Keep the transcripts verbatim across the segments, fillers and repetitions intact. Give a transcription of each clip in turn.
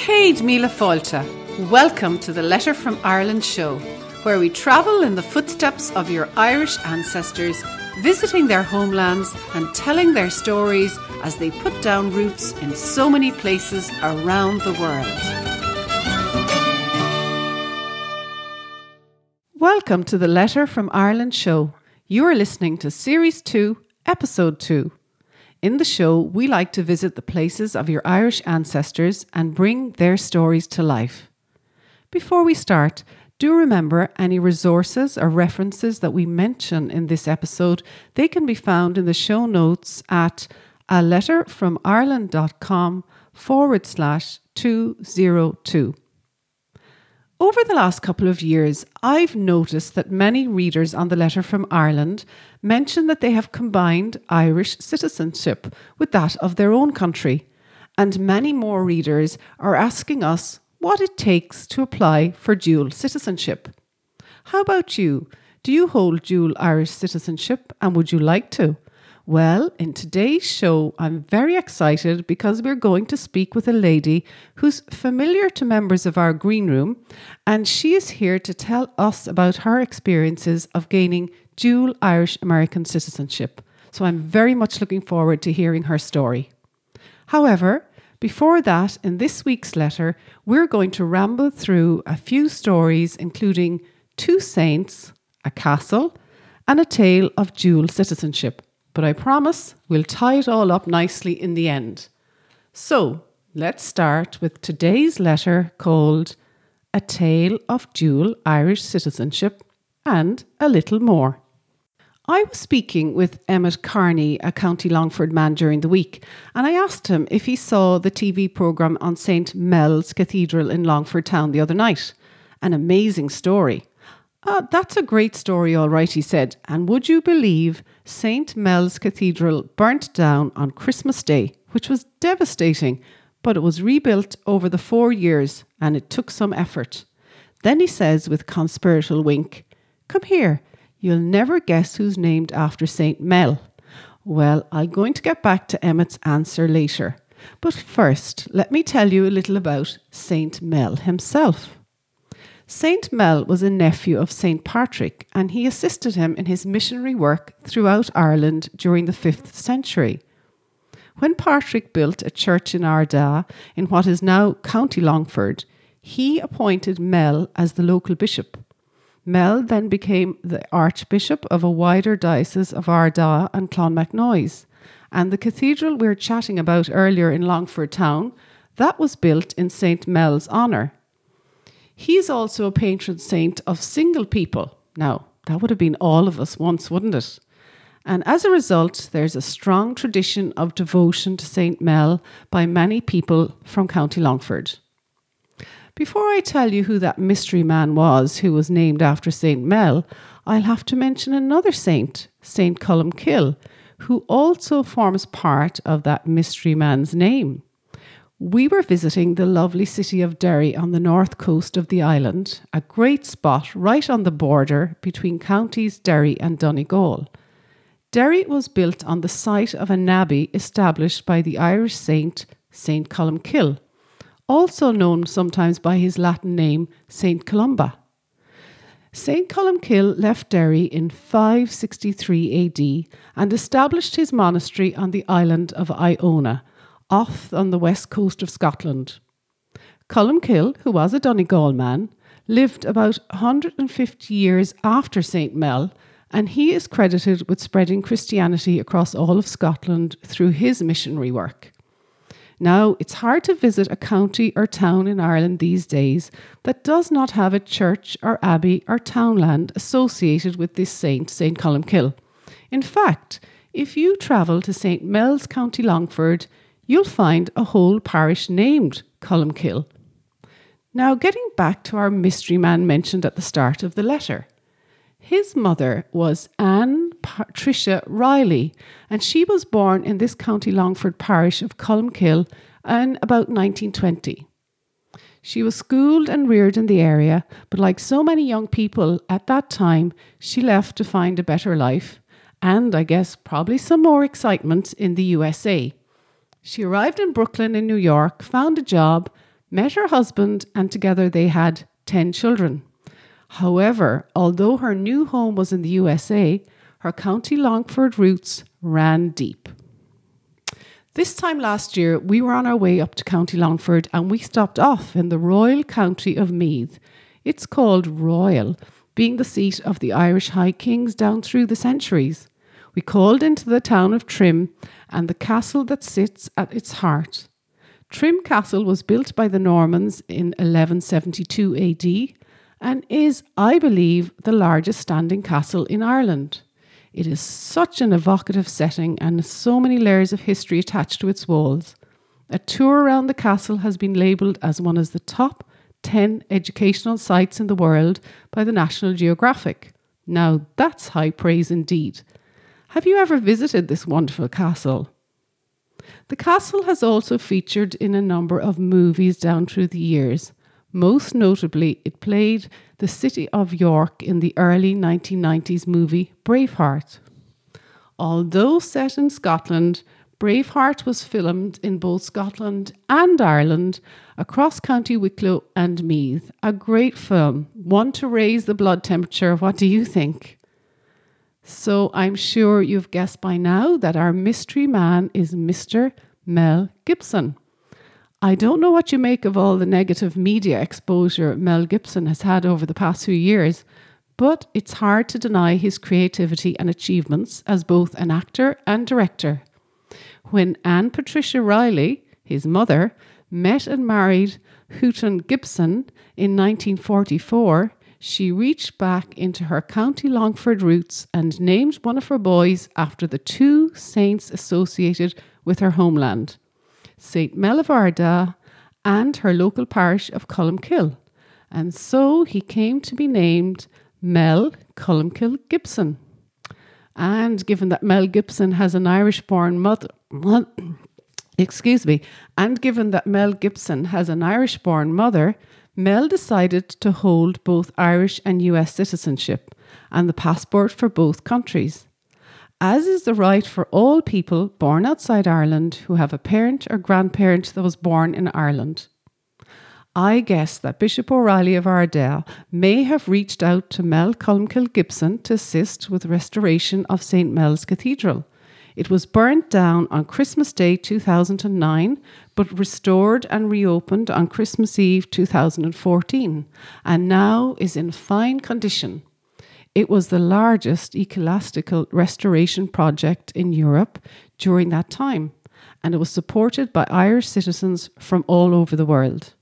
Cade Mila Fáilte. Welcome to the Letter from Ireland show, where we travel in the footsteps of your Irish ancestors, visiting their homelands and telling their stories as they put down roots in so many places around the world. Welcome to the Letter from Ireland show. You are listening to Series two, Episode two. In the show, we like to visit the places of your Irish ancestors and bring their stories to life. Before we start, do remember any resources or references that we mention in this episode. They can be found in the show notes at aletterfromireland.com forward slash 202. Over the last couple of years, I've noticed that many readers on the Letter from Ireland mention that they have combined Irish citizenship with that of their own country. And many more readers are asking us what it takes to apply for dual citizenship. How about you? Do you hold dual Irish citizenship and would you like to? Well, in today's show, I'm very excited because we're going to speak with a lady who's familiar to members of our Green Room, and she is here to tell us about her experiences of gaining dual Irish-American citizenship. So I'm very much looking forward to hearing her story. However, before that, in this week's letter, we're going to ramble through a few stories, including two saints, a castle, and a tale of dual citizenship. But I promise we'll tie it all up nicely in the end. So let's start with today's letter called A Tale of Dual Irish Citizenship and a Little More. I was speaking with Emmett Carney, a County Longford man, during the week, and I asked him if he saw the T V programme on Saint Mel's Cathedral in Longford town the other night. An amazing story. Uh, that's a great story, all right, he said. And would you believe Saint Mel's Cathedral burnt down on Christmas Day, which was devastating, but it was rebuilt over the four years and it took some effort. Then he says with conspiratorial wink, "Come here. You'll never guess who's named after Saint Mel." Well, I'm going to get back to Emmett's answer later. But first, let me tell you a little about Saint Mel himself. Saint Mel was a nephew of Saint Patrick, and he assisted him in his missionary work throughout Ireland during the fifth century. When Patrick built a church in Ardagh, in what is now County Longford, he appointed Mel as the local bishop. Mel then became the archbishop of a wider diocese of Ardagh and Clonmacnoise, and the cathedral we were chatting about earlier in Longford town, that was built in Saint Mel's honour. He is also a patron saint of single people. Now, that would have been all of us once, wouldn't it? And as a result, there's a strong tradition of devotion to Saint Mel by many people from County Longford. Before I tell you who that mystery man was who was named after Saint Mel, I'll have to mention another saint, Saint Colum Kille, who also forms part of that mystery man's name. We were visiting the lovely city of Derry on the north coast of the island, a great spot right on the border between counties Derry and Donegal. Derry was built on the site of an abbey established by the Irish saint, St Colum Kille, also known sometimes by his Latin name, Saint Columba. Saint Columcille left Derry in five sixty-three A D and established his monastery on the island of Iona, off on the west coast of Scotland. Columcille, who was a Donegal man, lived about one hundred fifty years after Saint Mel, and he is credited with spreading Christianity across all of Scotland through his missionary work. Now, it's hard to visit a county or town in Ireland these days that does not have a church or abbey or townland associated with this saint, St Columcille. In fact, if you travel to Saint Mel's, County Longford, you'll find a whole parish named Colmcille. Now, getting back to our mystery man mentioned at the start of the letter. His mother was Anne Patricia Riley, and she was born in this County Longford parish of Colmcille in about nineteen twenty. She was schooled and reared in the area, but like so many young people at that time, she left to find a better life and, I guess, probably some more excitement in the U S A. She arrived in Brooklyn in New York, found a job, met her husband, and together they had ten children. However, although her new home was in the U S A, her County Longford roots ran deep. This time last year, we were on our way up to County Longford and we stopped off in the Royal County of Meath. It's called Royal, being the seat of the Irish High Kings down through the centuries. We called into the town of Trim and the castle that sits at its heart. Trim Castle was built by the Normans in eleven seventy-two A D and is, I believe, the largest standing castle in Ireland. It is such an evocative setting and so many layers of history attached to its walls. A tour around the castle has been labelled as one of the top ten educational sites in the world by the National Geographic. Now that's high praise indeed. Have you ever visited this wonderful castle? The castle has also featured in a number of movies down through the years. Most notably, it played the city of York in the early nineteen nineties movie Braveheart. Although set in Scotland, Braveheart was filmed in both Scotland and Ireland, across County Wicklow and Meath. A great film, one to raise the blood temperature. What do you think? So I'm sure you've guessed by now that our mystery man is Mister Mel Gibson. I don't know what you make of all the negative media exposure Mel Gibson has had over the past few years, but it's hard to deny his creativity and achievements as both an actor and director. When Anne Patricia Riley, his mother, met and married Houghton Gibson in nineteen forty-four, she reached back into her County Longford roots and named one of her boys after the two saints associated with her homeland, Saint Mel of Ardagh and her local parish of Columcille, and so he came to be named Mel Columcille Gibson. And given that Mel Gibson has an Irish-born mother, excuse me, and given that Mel Gibson has an Irish-born mother, Mel decided to hold both Irish and U S citizenship and the passport for both countries, as is the right for all people born outside Ireland who have a parent or grandparent that was born in Ireland. I guess that Bishop O'Reilly of Ardell may have reached out to Mel Columcille Gibson to assist with the restoration of Saint Mel's Cathedral. It was burnt down on Christmas Day two thousand nine, but restored and reopened on Christmas Eve two thousand fourteen, and now is in fine condition. It was the largest ecological restoration project in Europe during that time, and it was supported by Irish citizens from all over the world.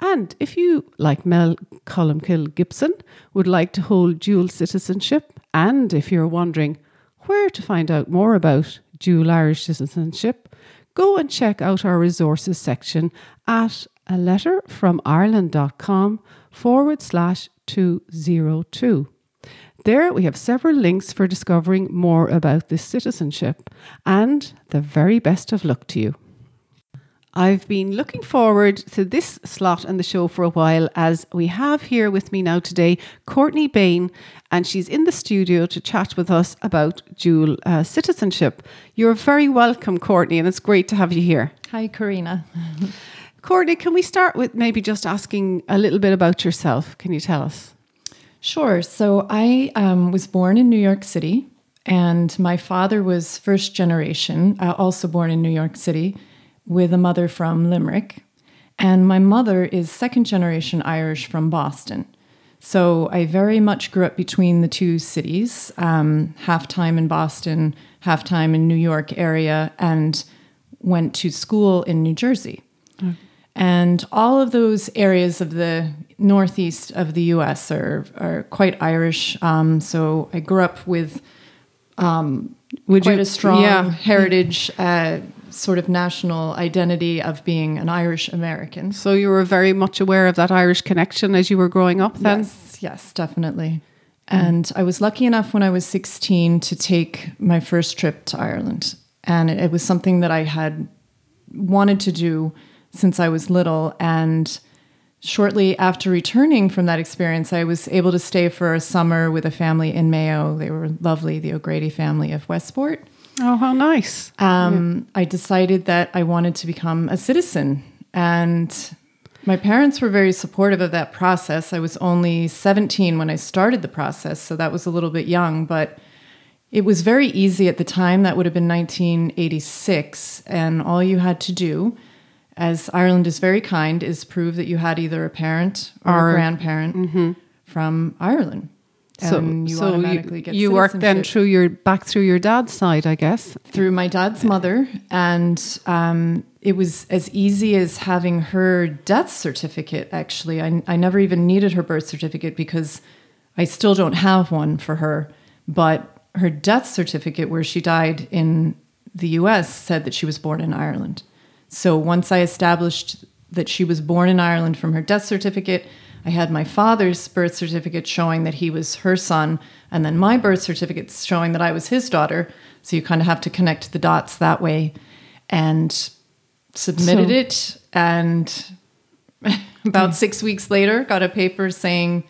And if you, like Mel Columcille Gibson, would like to hold dual citizenship, and if you're wondering where to find out more about dual Irish citizenship, go and check out our resources section at a letter from Ireland.com forward slash 202. There we have several links for discovering more about this citizenship, and the very best of luck to you. I've been looking forward to this slot on the show for a while, as we have here with me now today Courtney Bayne, and she's in the studio to chat with us about dual uh, citizenship. You're very welcome, Courtney, and it's great to have you here. Hi, Karina. Courtney, can we start with maybe just asking a little bit about yourself? Can you tell us? Sure. So I um, was born in New York City, and my father was first generation, uh, also born in New York City, with a mother from Limerick. And my mother is second generation Irish from Boston. So I very much grew up between the two cities, um, half time in Boston, half time in New York area, and went to school in New Jersey. Mm. And all of those areas of the northeast of the U S are are quite Irish. Um, so I grew up with um, Would quite you, a strong yeah. heritage, uh, sort of national identity of being an Irish-American. So you were very much aware of that Irish connection as you were growing up then? Yes, yes, definitely. Mm. And I was lucky enough when I was sixteen to take my first trip to Ireland. And it, it was something that I had wanted to do since I was little, and shortly after returning from that experience, I was able to stay for a summer with a family in Mayo. They were lovely, the O'Grady family of Westport. Oh, how nice. Um, yeah. I decided that I wanted to become a citizen, and My parents were very supportive of that process. I was only seventeen when I started the process, so that was a little bit young, but it was very easy at the time. That would have been nineteen eighty-six, and all you had to do, as Ireland is very kind, is prove that you had either a parent or, or a grandparent mm-hmm. from Ireland. So, and you so automatically you, get you worked then through your back through your dad's side, I guess. Through my dad's mother, and um, it was as easy as having her death certificate. Actually, I, I never even needed her birth certificate because I still don't have one for her. But her death certificate, where she died in the U S, said that she was born in Ireland. So once I established that she was born in Ireland from her death certificate, I had my father's birth certificate showing that he was her son, and then my birth certificate showing that I was his daughter. So you kind of have to connect the dots that way, and submitted so, it. And about six weeks later, got a paper saying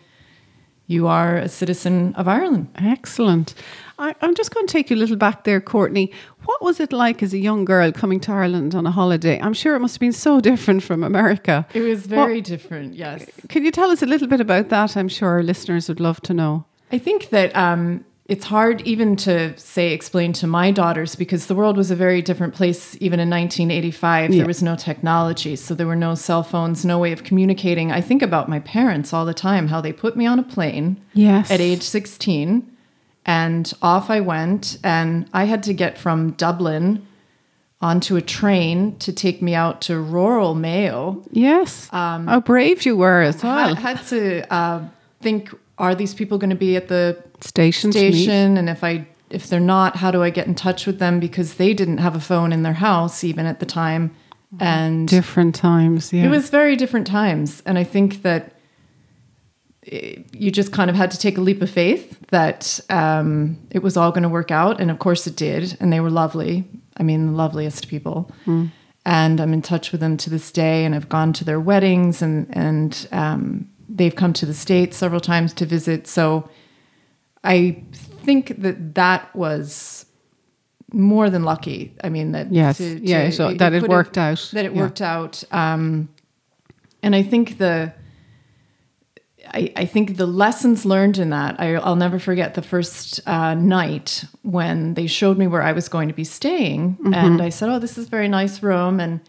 you are a citizen of Ireland. Excellent. I, I'm just going to take you a little back there, Courtney. What was it like as a young girl coming to Ireland on a holiday? I'm sure it must have been so different from America. It was very what, different, yes. Can you tell us a little bit about that? I'm sure our listeners would love to know. I think that um, it's hard even to, say, explain to my daughters, because the world was a very different place even in nineteen eighty-five. Yeah. There was no technology, so there were no cell phones, no way of communicating. I think about my parents all the time, how they put me on a plane yes. at age sixteen. And off I went, and I had to get from Dublin onto a train to take me out to rural Mayo. Yes. Um, How brave you were as well. I had to uh, think, are these people going to be at the station? station? And if, I, if they're not, how do I get in touch with them? Because they didn't have a phone in their house even at the time. And different times, yeah. It was very different times. And I think that you just kind of had to take a leap of faith that um, it was all going to work out. And of course it did. And they were lovely. I mean, the loveliest people. Mm. And I'm in touch with them to this day, and I've gone to their weddings, and, and um, they've come to the States several times to visit. So I think that that was more than lucky. I mean, that yes, to, to, yeah, so it, that it, it worked have, out. That it yeah. worked out. Um, and I think the... I, I think the lessons learned in that, I, I'll never forget the first uh, night when they showed me where I was going to be staying. Mm-hmm. And I said, oh, this is a very nice room. And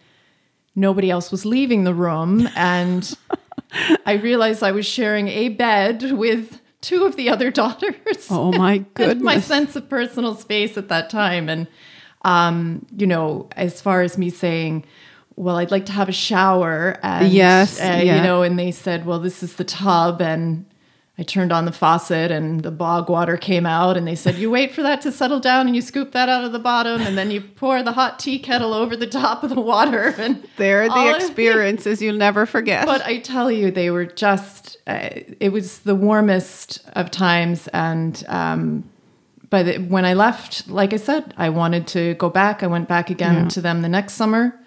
nobody else was leaving the room. And I realized I was sharing a bed with two of the other daughters. Oh, my goodness. My sense of personal space at that time. And, um, you know, as far as me saying, well, I'd like to have a shower. And, yes. Uh, yeah. You know, and they said, well, this is the tub. And I turned on the faucet and the bog water came out. And they said, you wait for that to settle down and you scoop that out of the bottom. And then you pour the hot tea kettle over the top of the water. And they're the experiences you'll never forget. But I tell you, they were just, uh, it was the warmest of times. And um, by the, when I left, like I said, I wanted to go back. I went back again yeah. to them the next summer.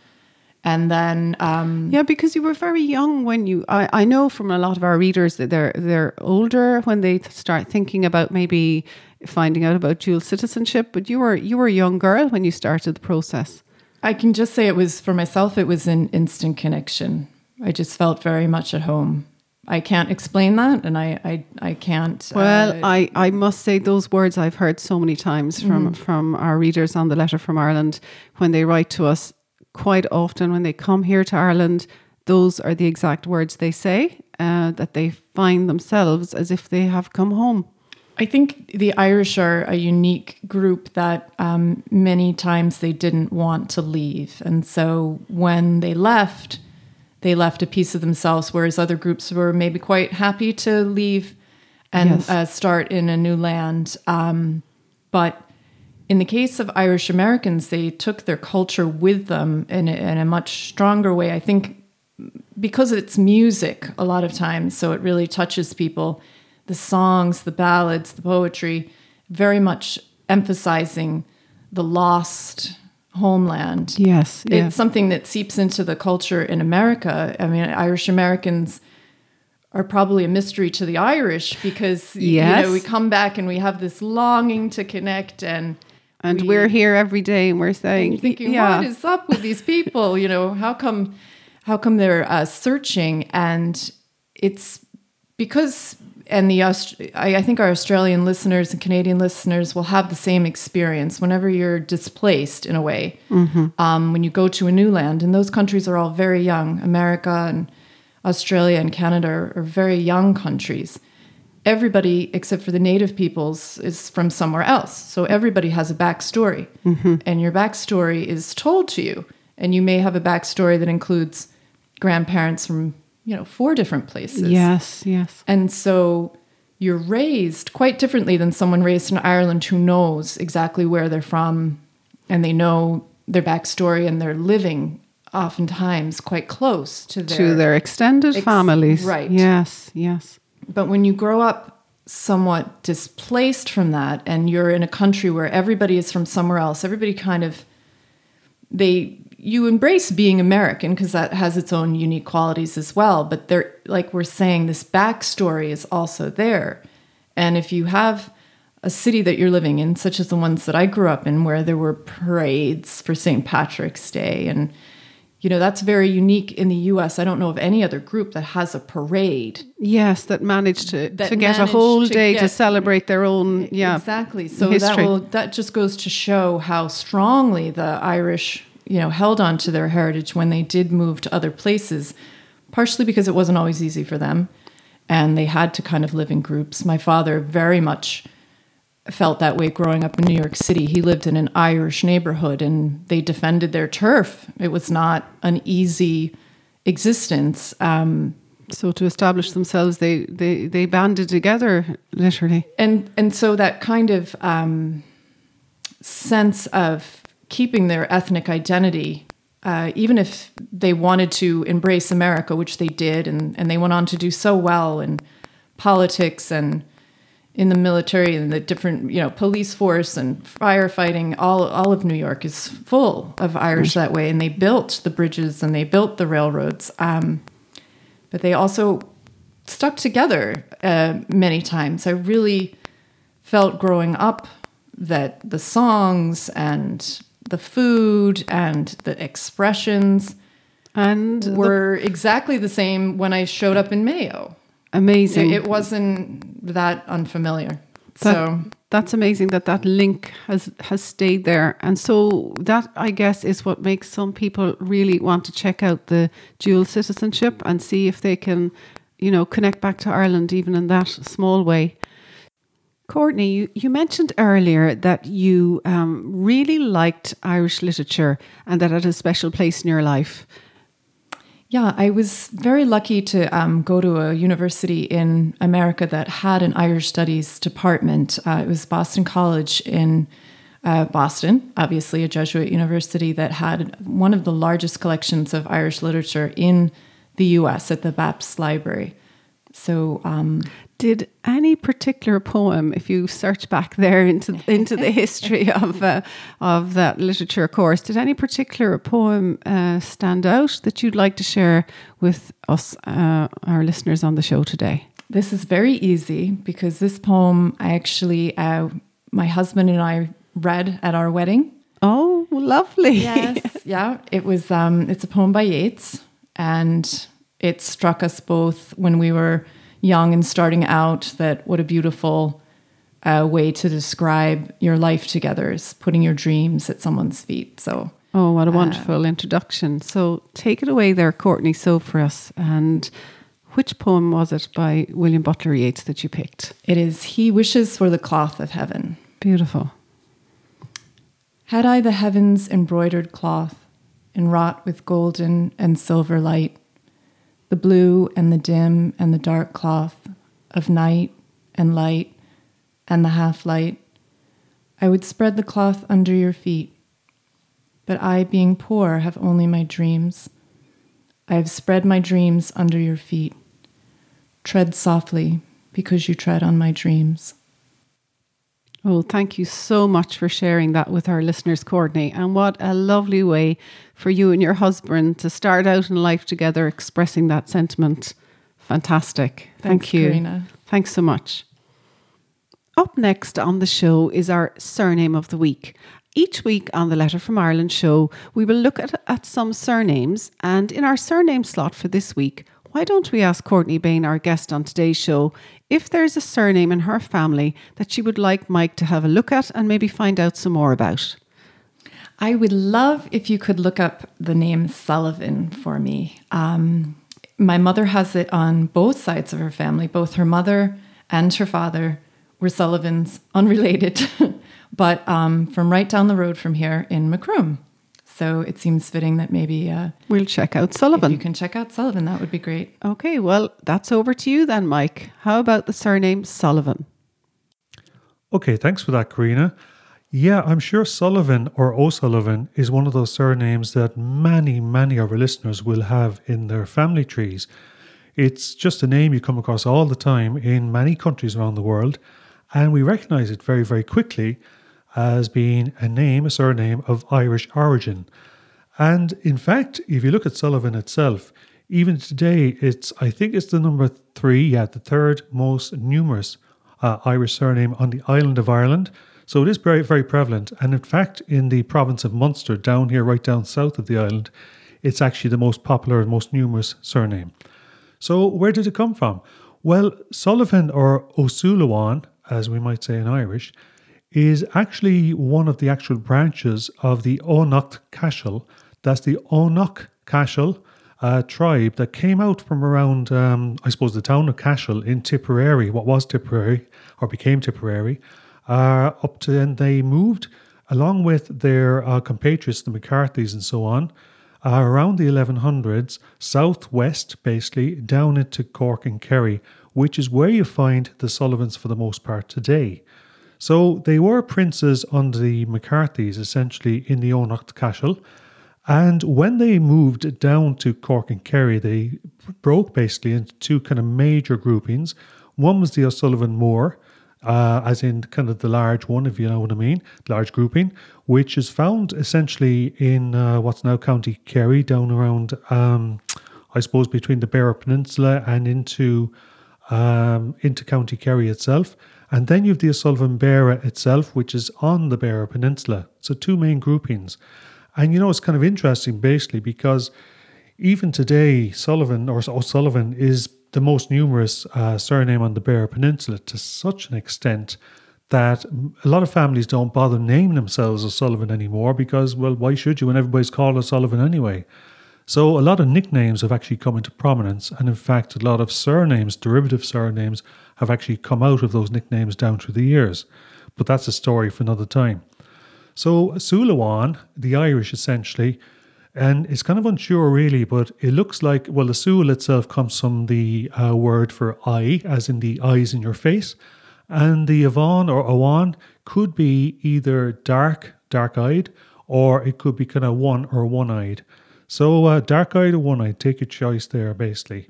And then, um, yeah, because you were very young when you. I, I know from a lot of our readers that they're they're older when they start thinking about maybe finding out about dual citizenship. But you were you were a young girl when you started the process. I can just say it was for myself. It was an instant connection. I just felt very much at home. I can't explain that, and I I, I can't. Well, uh, I I must say those words I've heard so many times from mm. from our readers on the Letter from Ireland when they write to us. Quite often when they come here to Ireland, those are the exact words they say, uh, that they find themselves as if they have come home. I think the Irish are a unique group that um, many times they didn't want to leave. And so when they left, they left a piece of themselves, whereas other groups were maybe quite happy to leave and yes. uh, start in a new land. Um, but in the case of Irish-Americans, they took their culture with them in a, in a much stronger way. I think because it's music a lot of times, so it really touches people. The songs, the ballads, the poetry, very much emphasizing the lost homeland. Yes. Yeah. It's something that seeps into the culture in America. I mean, Irish-Americans are probably a mystery to the Irish because, yes. you know, we come back and we have this longing to connect and... And we, we're here every day and we're saying, and thinking, yeah. what is up with these people? You know, how come how come they're uh, searching? And it's because, and the Aust- I, I think our Australian listeners and Canadian listeners will have the same experience whenever you're displaced in a way, mm-hmm. um, when you go to a new land. And those countries are all very young. America and Australia and Canada are, are very young countries. Everybody, except for the native peoples, is from somewhere else. So everybody has a backstory. Mm-hmm. And your backstory is told to you. And you may have a backstory that includes grandparents from, you know, four different places. Yes, yes. And so you're raised quite differently than someone raised in Ireland who knows exactly where they're from. And they know their backstory, and they're living oftentimes quite close to their... To their extended ex- families. Right. Yes, yes. But when you grow up somewhat displaced from that, and you're in a country where everybody is from somewhere else, everybody kind of, they, you embrace being American because that has its own unique qualities as well. But they're, like we're saying, this backstory is also there. And if you have a city that you're living in, such as the ones that I grew up in, where there were parades for Saint Patrick's Day, and, you know, that's very unique in the U S. I don't know of any other group that has a parade. Yes, that managed to, that to get managed a whole to day get, to celebrate their own yeah, exactly. So history. that will that just goes to show how strongly the Irish, you know, held on to their heritage when they did move to other places, partially because it wasn't always easy for them, and they had to kind of live in groups. My father very much felt that way growing up in New York City. He lived in an Irish neighborhood, and they defended their turf. It was not an easy existence. Um, so to establish themselves, they, they, they banded together, literally. And and so that kind of um, sense of keeping their ethnic identity, uh, even if they wanted to embrace America, which they did, and, and they went on to do so well in politics and in the military and the different, you know, police force and firefighting, all all of New York is full of Irish that way. And they built the bridges and they built the railroads. Um, but they also stuck together uh, many times. I really felt growing up that the songs and the food and the expressions and were the- exactly the same when I showed up in Mayo. Amazing. It wasn't that unfamiliar. That, so that's amazing that that link has, has stayed there. And so that, I guess, is what makes some people really want to check out the dual citizenship and see if they can, you know, connect back to Ireland even in that small way. Courtney, you, you mentioned earlier that you um, really liked Irish literature and that it had a special place in your life. Yeah, I was very lucky to um, go to a university in America that had an Irish Studies department. Uh, it was Boston College in uh, Boston, obviously a Jesuit university that had one of the largest collections of Irish literature in the U S at the Baps Library. So, um, did any particular poem, if you search back there into into the history of uh, of that literature course, did any particular poem uh, stand out that you'd like to share with us, uh, our listeners on the show today? This is very easy because this poem, I actually, uh, my husband and I read at our wedding. Oh, lovely! Yes, yeah. It was. Um, it's a poem by Yeats, and it struck us both when we were young and starting out that what a beautiful uh, way to describe your life together is putting your dreams at someone's feet. So, oh, what a wonderful uh, introduction. So take it away there, Courtney, so for us. And which poem was it by William Butler Yeats that you picked? It is He Wishes for the Cloth of Heaven. Beautiful. Had I the heaven's embroidered cloth, enwrought with golden and silver light, the blue and the dim and the dark cloth of night and light and the half-light, I would spread the cloth under your feet. But I, being poor, have only my dreams. I have spread my dreams under your feet. Tread softly, because you tread on my dreams. Oh, thank you so much for sharing that with our listeners, Courtney. And what a lovely way for you and your husband to start out in life together expressing that sentiment. Fantastic. Thanks, thank you. Karina. Thanks so much. Up next on the show is our surname of the week. Each week on the Letter from Ireland show, we will look at, at some surnames, and in our surname slot for this week, why don't we ask Courtney Bayne, our guest on today's show, if there's a surname in her family that she would like Mike to have a look at and maybe find out some more about? I would love if you could look up the name Sullivan for me. Um, my mother has it on both sides of her family. Both her mother and her father were Sullivans, unrelated, but um, from right down the road from here in Macroom. So it seems fitting that maybe... Uh, we'll check out Sullivan. If you can check out Sullivan, that would be great. Okay, well, that's over to you then, Mike. How about the surname Sullivan? Okay, thanks for that, Karina. Yeah, I'm sure Sullivan or O'Sullivan is one of those surnames that many, many of our listeners will have in their family trees. It's just a name you come across all the time in many countries around the world, and we recognise it very, very quickly as being a name, a surname of Irish origin. And in fact, if you look at Sullivan itself, even today, it's I think it's the number three, yeah, the third most numerous uh, Irish surname on the island of Ireland. So it is very, very prevalent. And in fact, in the province of Munster, down here, right down south of the island, it's actually the most popular and most numerous surname. So where did it come from? Well, Sullivan, or O'Sullivan, as we might say in Irish, is actually one of the actual branches of the Eóganacht Chaisil. That's the Eóganacht Chaisil uh, tribe that came out from around, um, I suppose, the town of Cashel in Tipperary, what was Tipperary, or became Tipperary, Uh, up to then they moved along with their uh, compatriots, the McCarthys and so on, uh, around the eleven hundreds, southwest basically, down into Cork and Kerry, which is where you find the Sullivans for the most part today. So they were princes under the McCarthys, essentially, in the Eóganacht Chaisil. And when they moved down to Cork and Kerry, they broke basically into two kind of major groupings. One was the O'Sullivan Moor, Uh, as in kind of the large one, if you know what I mean, large grouping, which is found essentially in uh, what's now County Kerry, down around, um, I suppose, between the Beara Peninsula and into um, into County Kerry itself. And then you have the O'Sullivan Beara itself, which is on the Beara Peninsula. So two main groupings. And, you know, it's kind of interesting, basically, because even today, Sullivan or O'Sullivan is the most numerous uh, surname on the Beara Peninsula to such an extent that a lot of families don't bother naming themselves O'Sullivan anymore because, well, why should you when everybody's called O'Sullivan anyway? So a lot of nicknames have actually come into prominence, and in fact, a lot of surnames, derivative surnames, have actually come out of those nicknames down through the years. But that's a story for another time. So Sullivan, the Irish essentially, and it's kind of unsure really, but it looks like, well, the Sul itself comes from the uh, word for eye, as in the eyes in your face. And the Avon or Awan could be either dark, dark-eyed, or it could be kind of one or one-eyed. So uh, dark-eyed or one-eyed, take your choice there, basically.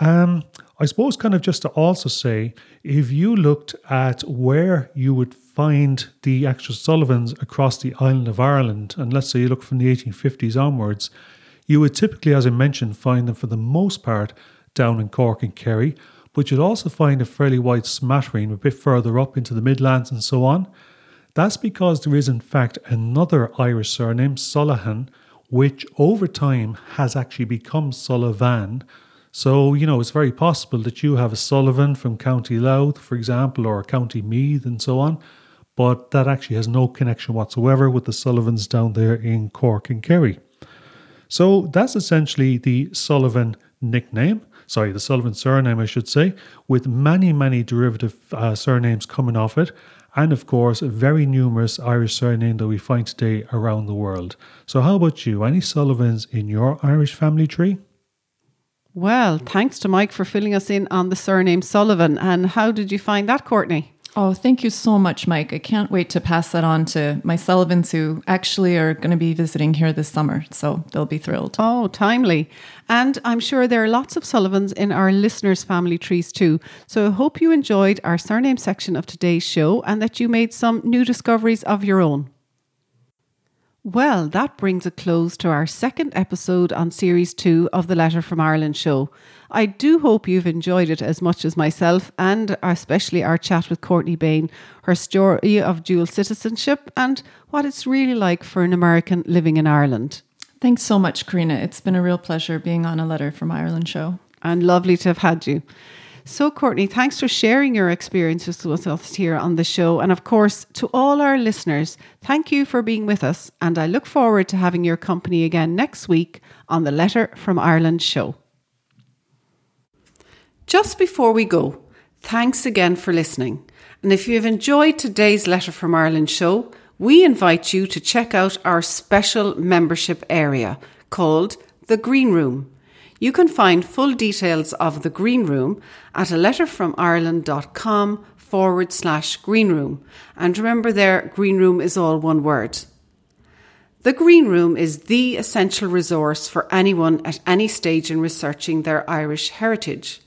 Um, I suppose kind of just to also say, if you looked at where you would find the actual Sullivans across the island of Ireland, and let's say you look from the eighteen fifties onwards, you would typically, as I mentioned, find them for the most part down in Cork and Kerry, but you'd also find a fairly wide smattering a bit further up into the Midlands and so on. That's because there is in fact another Irish surname, Sullivan, which over time has actually become Sullivan. So, you know, it's very possible that you have a Sullivan from County Louth, for example, or County Meath and so on, but that actually has no connection whatsoever with the Sullivans down there in Cork and Kerry. So that's essentially the Sullivan nickname, sorry, the Sullivan surname, I should say, with many, many derivative uh, surnames coming off it. And of course, a very numerous Irish surname that we find today around the world. So how about you? Any Sullivans in your Irish family tree? Well, thanks to Mike for filling us in on the surname Sullivan. And how did you find that, Courtney? Oh, thank you so much, Mike. I can't wait to pass that on to my Sullivans who actually are going to be visiting here this summer. So they'll be thrilled. Oh, timely. And I'm sure there are lots of Sullivans in our listeners' family trees too. So I hope you enjoyed our surname section of today's show and that you made some new discoveries of your own. Well, that brings a close to our second episode on Series two of the Letter from Ireland show. I do hope you've enjoyed it as much as myself, and especially our chat with Courtney Bayne, her story of dual citizenship and what it's really like for an American living in Ireland. Thanks so much, Karina. It's been a real pleasure being on a Letter from Ireland show. And lovely to have had you. So, Courtney, thanks for sharing your experiences with us here on the show. And of course, to all our listeners, thank you for being with us. And I look forward to having your company again next week on the Letter from Ireland show. Just before we go, thanks again for listening. And if you've enjoyed today's Letter from Ireland show, we invite you to check out our special membership area called the Green Room. You can find full details of the Green Room at aletterfromireland.com forward slash Green Room. And remember there, Green Room is all one word. The Green Room is the essential resource for anyone at any stage in researching their Irish heritage.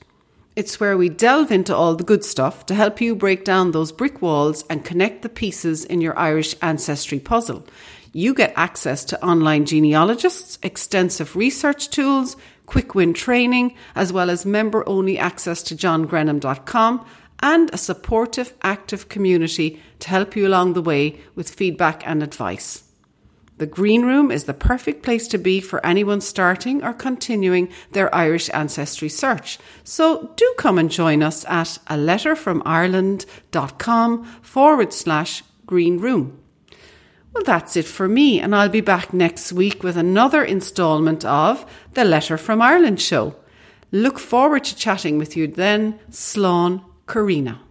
It's where we delve into all the good stuff to help you break down those brick walls and connect the pieces in your Irish ancestry puzzle. You get access to online genealogists, extensive research tools, quick win training, as well as member-only access to john grenham dot com and a supportive, active community to help you along the way with feedback and advice. The Green Room is the perfect place to be for anyone starting or continuing their Irish ancestry search. So do come and join us at aletterfromireland.com forward slash Green Room. Well, that's it for me, and I'll be back next week with another instalment of the Letter from Ireland show. Look forward to chatting with you then. Slán, Karina.